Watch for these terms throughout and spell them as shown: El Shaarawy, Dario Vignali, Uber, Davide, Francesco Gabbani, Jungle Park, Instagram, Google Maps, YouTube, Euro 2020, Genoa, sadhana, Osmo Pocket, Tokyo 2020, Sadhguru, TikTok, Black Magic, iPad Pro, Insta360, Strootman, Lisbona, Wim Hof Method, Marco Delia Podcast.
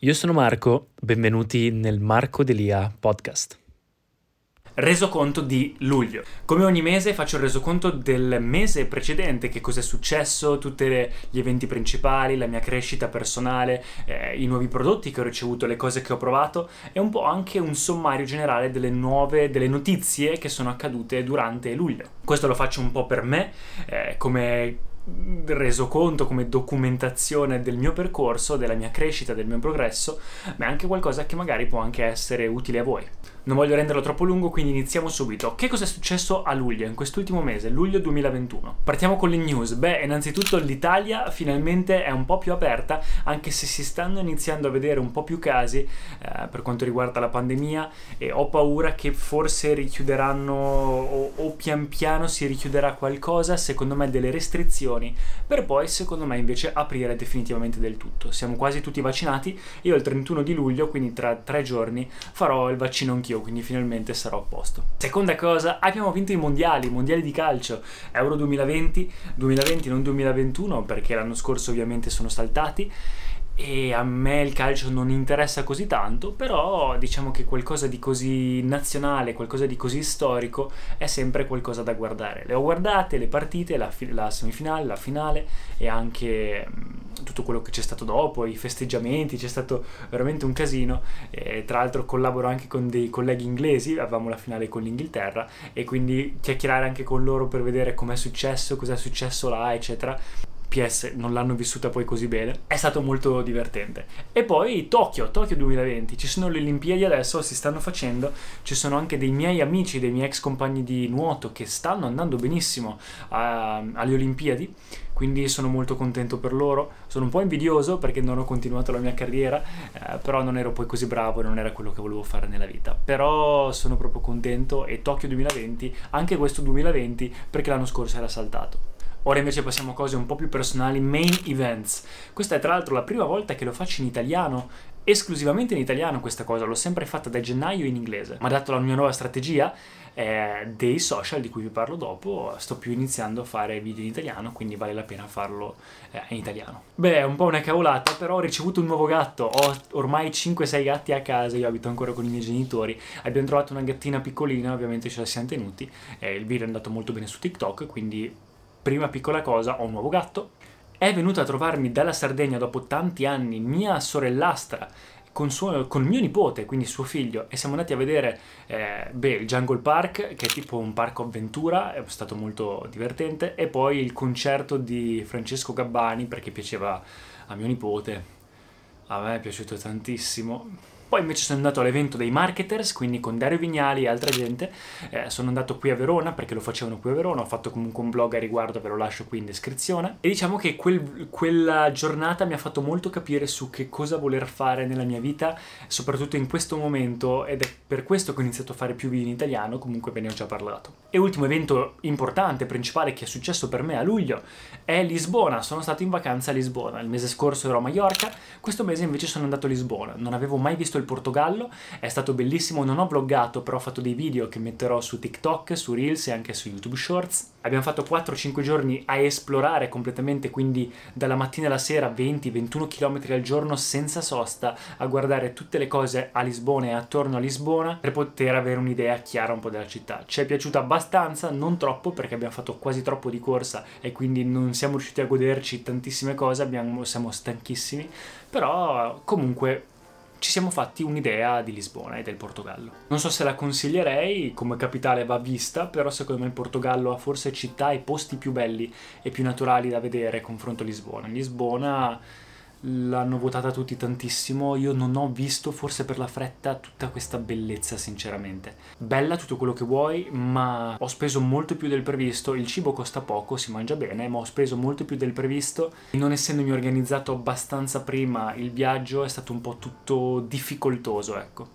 Io sono Marco, benvenuti nel Marco Delia Podcast. Resoconto di luglio. Come ogni mese faccio il resoconto del mese precedente, che cosa è successo, tutti gli eventi principali, la mia crescita personale, i nuovi prodotti che ho ricevuto, le cose che ho provato e un po' anche un sommario generale delle notizie che sono accadute durante luglio. Questo lo faccio un po' per me, come resoconto, come documentazione del mio percorso, della mia crescita, del mio progresso, ma è anche qualcosa che magari può anche essere utile a voi. Non voglio renderlo troppo lungo, quindi iniziamo subito. Che cosa è successo a luglio, in quest'ultimo mese, luglio 2021? Partiamo con le news. Beh, innanzitutto l'Italia finalmente è un po' più aperta, anche se si stanno iniziando a vedere un po' più casi per quanto riguarda la pandemia, e ho paura che forse richiuderanno o pian piano si richiuderà qualcosa, secondo me delle restrizioni, per poi secondo me invece aprire definitivamente del tutto. Siamo quasi tutti vaccinati, io il 31 di luglio, quindi tra 3 giorni, farò il vaccino anch'io, quindi finalmente sarò a posto. Seconda cosa, abbiamo vinto i mondiali di calcio, Euro 2020, non 2021, perché l'anno scorso ovviamente sono saltati e a me il calcio non interessa così tanto, però diciamo che qualcosa di così nazionale, qualcosa di così storico è sempre qualcosa da guardare. Le ho guardate le partite, la semifinale, la finale e anche tutto quello che c'è stato dopo, i festeggiamenti, c'è stato veramente un casino. Tra l'altro collaboro anche con dei colleghi inglesi, avevamo la finale con l'Inghilterra e quindi chiacchierare anche con loro per vedere com'è successo, cos'è successo là, eccetera. PS, non l'hanno vissuta poi così bene, è stato molto divertente. E poi Tokyo 2020, ci sono le Olimpiadi adesso, si stanno facendo, ci sono anche dei miei amici, dei miei ex compagni di nuoto che stanno andando benissimo alle Olimpiadi, quindi sono molto contento per loro. Sono un po' invidioso perché non ho continuato la mia carriera, però non ero poi così bravo, non era quello che volevo fare nella vita, però sono proprio contento. E Tokyo 2020, anche questo 2020, perché l'anno scorso era saltato. Ora invece passiamo a cose un po' più personali, main events. Questa è tra l'altro la prima volta che lo faccio in italiano, esclusivamente in italiano questa cosa, l'ho sempre fatta da gennaio in inglese, ma dato la mia nuova strategia dei social di cui vi parlo dopo, sto più iniziando a fare video in italiano, quindi vale la pena farlo in italiano. Beh, è un po' una cavolata, però ho ricevuto un nuovo gatto, ho ormai 5-6 gatti a casa, io abito ancora con i miei genitori, abbiamo trovato una gattina piccolina, ovviamente ce la siamo tenuti, il video è andato molto bene su TikTok, quindi prima piccola cosa, ho un nuovo gatto. È venuta a trovarmi dalla Sardegna dopo tanti anni mia sorellastra con mio nipote, quindi suo figlio, e siamo andati a vedere il Jungle Park, che è tipo un parco avventura, è stato molto divertente, e poi il concerto di Francesco Gabbani, perché piaceva a mio nipote, a me è piaciuto tantissimo. Poi invece sono andato all'evento dei marketers, quindi con Dario Vignali e altra gente, sono andato qui a Verona perché lo facevano qui a Verona, ho fatto comunque un blog a riguardo, ve lo lascio qui in descrizione, e diciamo che quella giornata mi ha fatto molto capire su che cosa voler fare nella mia vita, soprattutto in questo momento, ed è per questo che ho iniziato a fare più video in italiano, comunque ve ne ho già parlato. E ultimo evento importante, principale, che è successo per me a luglio è Lisbona. Sono stato in vacanza a Lisbona, il mese scorso ero a Maiorca, questo mese invece sono andato a Lisbona, non avevo mai visto il Portogallo, è stato bellissimo, non ho vloggato, però ho fatto dei video che metterò su TikTok, su Reels e anche su YouTube Shorts. Abbiamo fatto 4-5 giorni a esplorare completamente, quindi dalla mattina alla sera 20-21 km al giorno senza sosta, a guardare tutte le cose a Lisbona e attorno a Lisbona per poter avere un'idea chiara un po' della città. Ci è piaciuta abbastanza, non troppo, perché abbiamo fatto quasi troppo di corsa e quindi non siamo riusciti a goderci tantissime cose, siamo stanchissimi, però comunque ci siamo fatti un'idea di Lisbona e del Portogallo. Non so se la consiglierei, come capitale va vista, però secondo me il Portogallo ha forse città e posti più belli e più naturali da vedere confronto a Lisbona. Lisbona l'hanno votata tutti tantissimo, io non ho visto, forse per la fretta, tutta questa bellezza sinceramente. Bella tutto quello che vuoi, ma ho speso molto più del previsto, il cibo costa poco, si mangia bene, ma ho speso molto più del previsto, non essendomi organizzato abbastanza prima il viaggio è stato un po' tutto difficoltoso, ecco.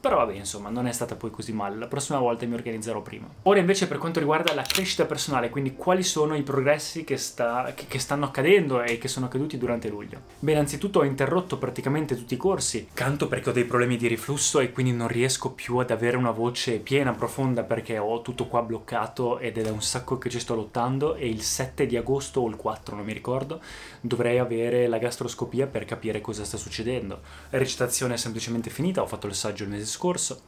Però vabbè, insomma, non è stata poi così male, la prossima volta mi organizzerò prima. Ora invece per quanto riguarda la crescita personale, quindi quali sono i progressi che stanno accadendo e che sono accaduti durante luglio? Beh, innanzitutto ho interrotto praticamente tutti i corsi, tanto perché ho dei problemi di riflusso e quindi non riesco più ad avere una voce piena, profonda, perché ho tutto qua bloccato ed è da un sacco che ci sto lottando, e il 7 di agosto o il 4, non mi ricordo, dovrei avere la gastroscopia per capire cosa sta succedendo. La recitazione è semplicemente finita, ho fatto il saggio il mese scorso,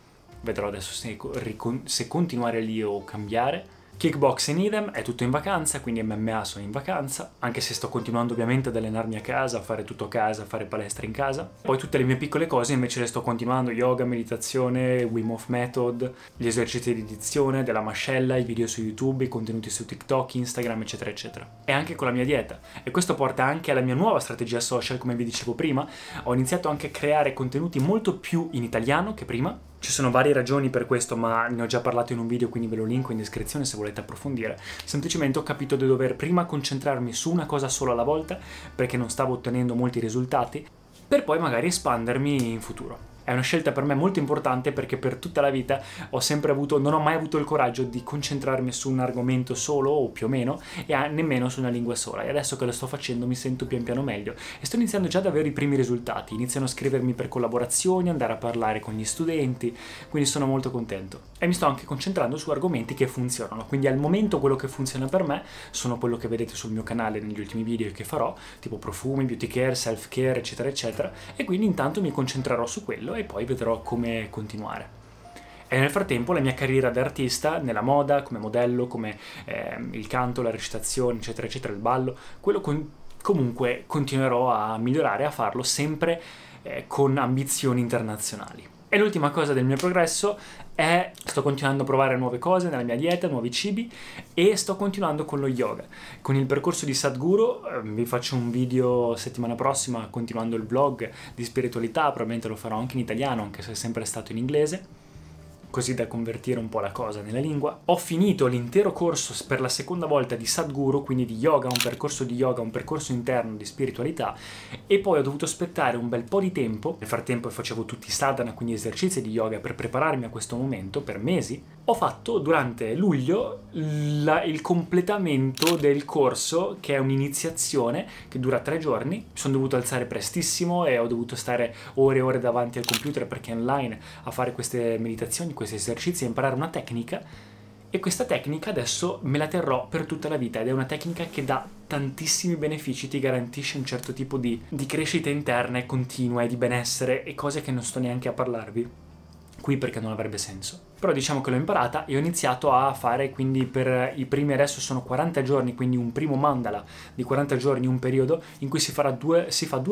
vedrò adesso se continuare lì o cambiare. Kickbox in idem, è tutto in vacanza, quindi MMA sono in vacanza, anche se sto continuando ovviamente ad allenarmi a casa, a fare tutto a casa, a fare palestra in casa. Poi tutte le mie piccole cose invece le sto continuando: yoga, meditazione, Wim Hof Method, gli esercizi di dizione, della mascella, i video su YouTube, i contenuti su TikTok, Instagram, eccetera eccetera. E anche con la mia dieta. E questo porta anche alla mia nuova strategia social, come vi dicevo prima. Ho iniziato anche a creare contenuti molto più in italiano che prima. Ci sono varie ragioni per questo, ma ne ho già parlato in un video, quindi ve lo linko in descrizione se volete approfondire. Semplicemente ho capito di dover prima concentrarmi su una cosa sola alla volta, perché non stavo ottenendo molti risultati, per poi magari espandermi in futuro. È una scelta per me molto importante, perché per tutta la vita non ho mai avuto il coraggio di concentrarmi su un argomento solo, o più o meno, e nemmeno su una lingua sola. E adesso che lo sto facendo mi sento pian piano meglio e sto iniziando già ad avere i primi risultati. Iniziano a scrivermi per collaborazioni, andare a parlare con gli studenti, quindi sono molto contento. E mi sto anche concentrando su argomenti che funzionano, quindi al momento quello che funziona per me sono quello che vedete sul mio canale negli ultimi video e che farò, tipo profumi, beauty care, self care, eccetera eccetera, e quindi intanto mi concentrerò su quello e poi vedrò come continuare. E nel frattempo la mia carriera d'artista nella moda, come modello, come il canto, la recitazione, eccetera eccetera, il ballo, quello comunque continuerò a migliorare, a farlo sempre con ambizioni internazionali. E l'ultima cosa del mio progresso è sto continuando a provare nuove cose nella mia dieta, nuovi cibi, e sto continuando con lo yoga, con il percorso di Sadhguru. Vi faccio un video settimana prossima continuando il blog di spiritualità, probabilmente lo farò anche in italiano, anche se è sempre stato in inglese, così da convertire un po' la cosa nella lingua. Ho finito l'intero corso per la seconda volta di Sadhguru, quindi di yoga, un percorso interno di spiritualità, e poi ho dovuto aspettare un bel po' di tempo. Nel frattempo facevo tutti i sadhana, quindi esercizi di yoga, per prepararmi a questo momento, per mesi. Ho fatto durante luglio il completamento del corso, che è un'iniziazione che dura 3 giorni. Mi sono dovuto alzare prestissimo e ho dovuto stare ore e ore davanti al computer, perché online, a fare queste meditazioni, questi esercizi, a imparare una tecnica, e questa tecnica adesso me la terrò per tutta la vita, ed è una tecnica che dà tantissimi benefici, ti garantisce un certo tipo di crescita interna e continua e di benessere, e cose che non sto neanche a parlarvi qui perché non avrebbe senso. Però diciamo che l'ho imparata e ho iniziato a fare, quindi per i primi, adesso sono 40 giorni, quindi un primo mandala di 40 giorni, un periodo in cui si fa 2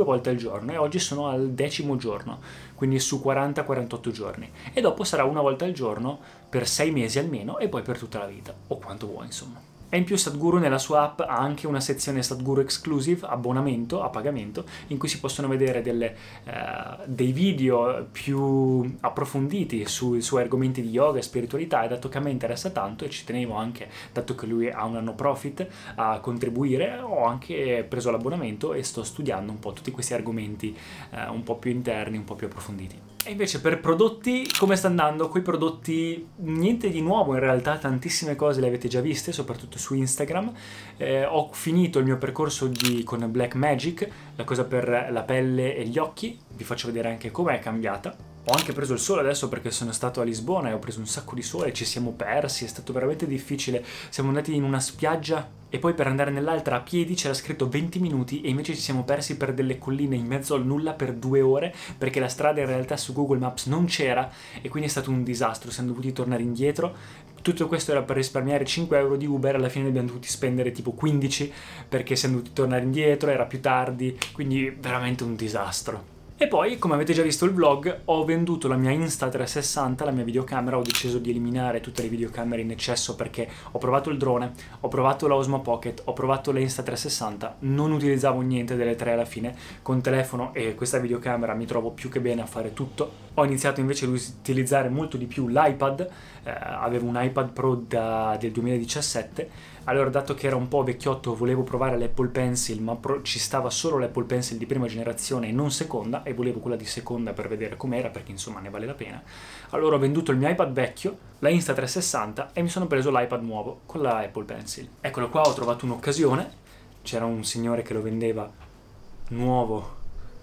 volte al giorno, e oggi sono al 10° giorno, quindi su 40-48 giorni, e dopo sarà 1 volta al giorno per 6 mesi almeno, e poi per tutta la vita, o quanto vuoi insomma. E in più Sadhguru nella sua app ha anche una sezione Sadhguru Exclusive, abbonamento a pagamento, in cui si possono vedere dei video più approfonditi su argomenti di yoga e spiritualità, e dato che a me interessa tanto e ci tenevo anche, dato che lui ha un no profit, a contribuire, ho anche preso l'abbonamento e sto studiando un po' tutti questi argomenti un po' più interni, un po' più approfonditi. E invece per prodotti, come sta andando? Coi prodotti niente di nuovo in realtà, tantissime cose le avete già viste, soprattutto su Instagram. Ho finito il mio percorso con Black Magic, la cosa per la pelle e gli occhi, vi faccio vedere anche com'è cambiata. Ho anche preso il sole adesso, perché sono stato a Lisbona e ho preso un sacco di sole, ci siamo persi, è stato veramente difficile, siamo andati in una spiaggia e poi per andare nell'altra a piedi c'era scritto 20 minuti e invece ci siamo persi per delle colline in mezzo al nulla per 2 ore, perché la strada in realtà su Google Maps non c'era, e quindi è stato un disastro, siamo dovuti tornare indietro. Tutto questo era per risparmiare 5 euro di Uber, alla fine ne abbiamo dovuti spendere tipo 15 perché siamo dovuti tornare indietro, era più tardi, quindi veramente un disastro. E poi, come avete già visto il vlog, ho venduto la mia Insta360, la mia videocamera. Ho deciso di eliminare tutte le videocamere in eccesso, perché ho provato il drone, ho provato la Osmo Pocket, ho provato la Insta360, non utilizzavo niente delle 3 alla fine. Con telefono e questa videocamera mi trovo più che bene a fare tutto. Ho iniziato invece ad utilizzare molto di più l'iPad, avevo un iPad Pro del 2017, Allora, dato che era un po' vecchiotto, volevo provare l'Apple Pencil, ma ci stava solo l'Apple Pencil di prima generazione e non seconda, e volevo quella di seconda per vedere com'era, perché insomma ne vale la pena. Allora ho venduto il mio iPad vecchio, la Insta360, e mi sono preso l'iPad nuovo con la Apple Pencil. Eccolo qua, ho trovato un'occasione, c'era un signore che lo vendeva nuovo,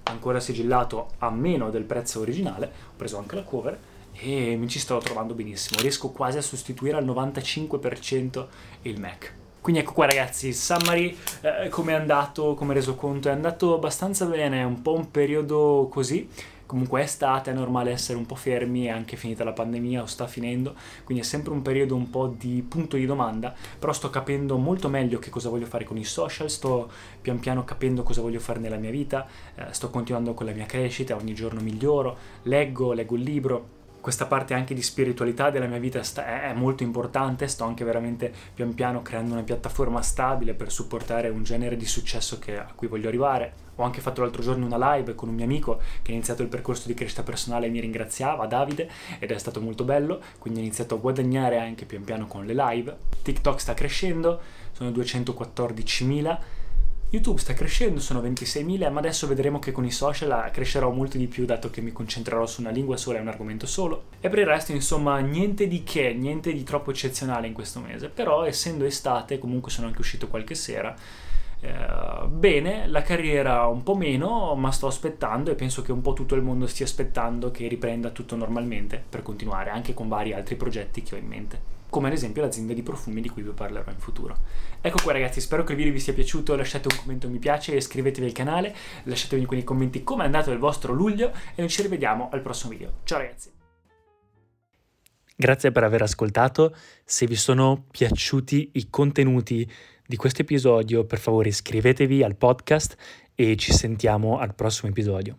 ancora sigillato, a meno del prezzo originale. Ho preso anche la cover e mi ci sto trovando benissimo, riesco quasi a sostituire al 95% il Mac. Quindi ecco qua ragazzi, il summary, come è andato, come resoconto, è andato abbastanza bene, è un po' un periodo così, comunque è estate, è normale essere un po' fermi, è anche finita la pandemia o sta finendo, quindi è sempre un periodo un po' di punto di domanda, però sto capendo molto meglio che cosa voglio fare con i social, sto pian piano capendo cosa voglio fare nella mia vita, sto continuando con la mia crescita, ogni giorno miglioro, leggo il libro. Questa parte anche di spiritualità della mia vita è molto importante, sto anche veramente pian piano creando una piattaforma stabile per supportare un genere di successo a cui voglio arrivare. Ho anche fatto l'altro giorno una live con un mio amico che ha iniziato il percorso di crescita personale e mi ringraziava, Davide, ed è stato molto bello, quindi ho iniziato a guadagnare anche pian piano con le live. TikTok sta crescendo, sono 214.000. YouTube sta crescendo, sono 26.000, ma adesso vedremo che con i social crescerò molto di più, dato che mi concentrerò su una lingua sola e un argomento solo. E per il resto, insomma, niente di troppo eccezionale in questo mese, però essendo estate, comunque sono anche uscito qualche sera. Bene, la carriera un po' meno, ma sto aspettando e penso che un po' tutto il mondo stia aspettando che riprenda tutto normalmente per continuare, anche con vari altri progetti che ho in mente, come ad esempio l'azienda di profumi di cui vi parlerò in futuro. Ecco qua ragazzi, spero che il video vi sia piaciuto, lasciate un commento, un mi piace, iscrivetevi al canale, lasciatemi nei commenti come è andato il vostro luglio e noi ci rivediamo al prossimo video. Ciao ragazzi! Grazie per aver ascoltato, se vi sono piaciuti i contenuti di questo episodio per favore iscrivetevi al podcast e ci sentiamo al prossimo episodio.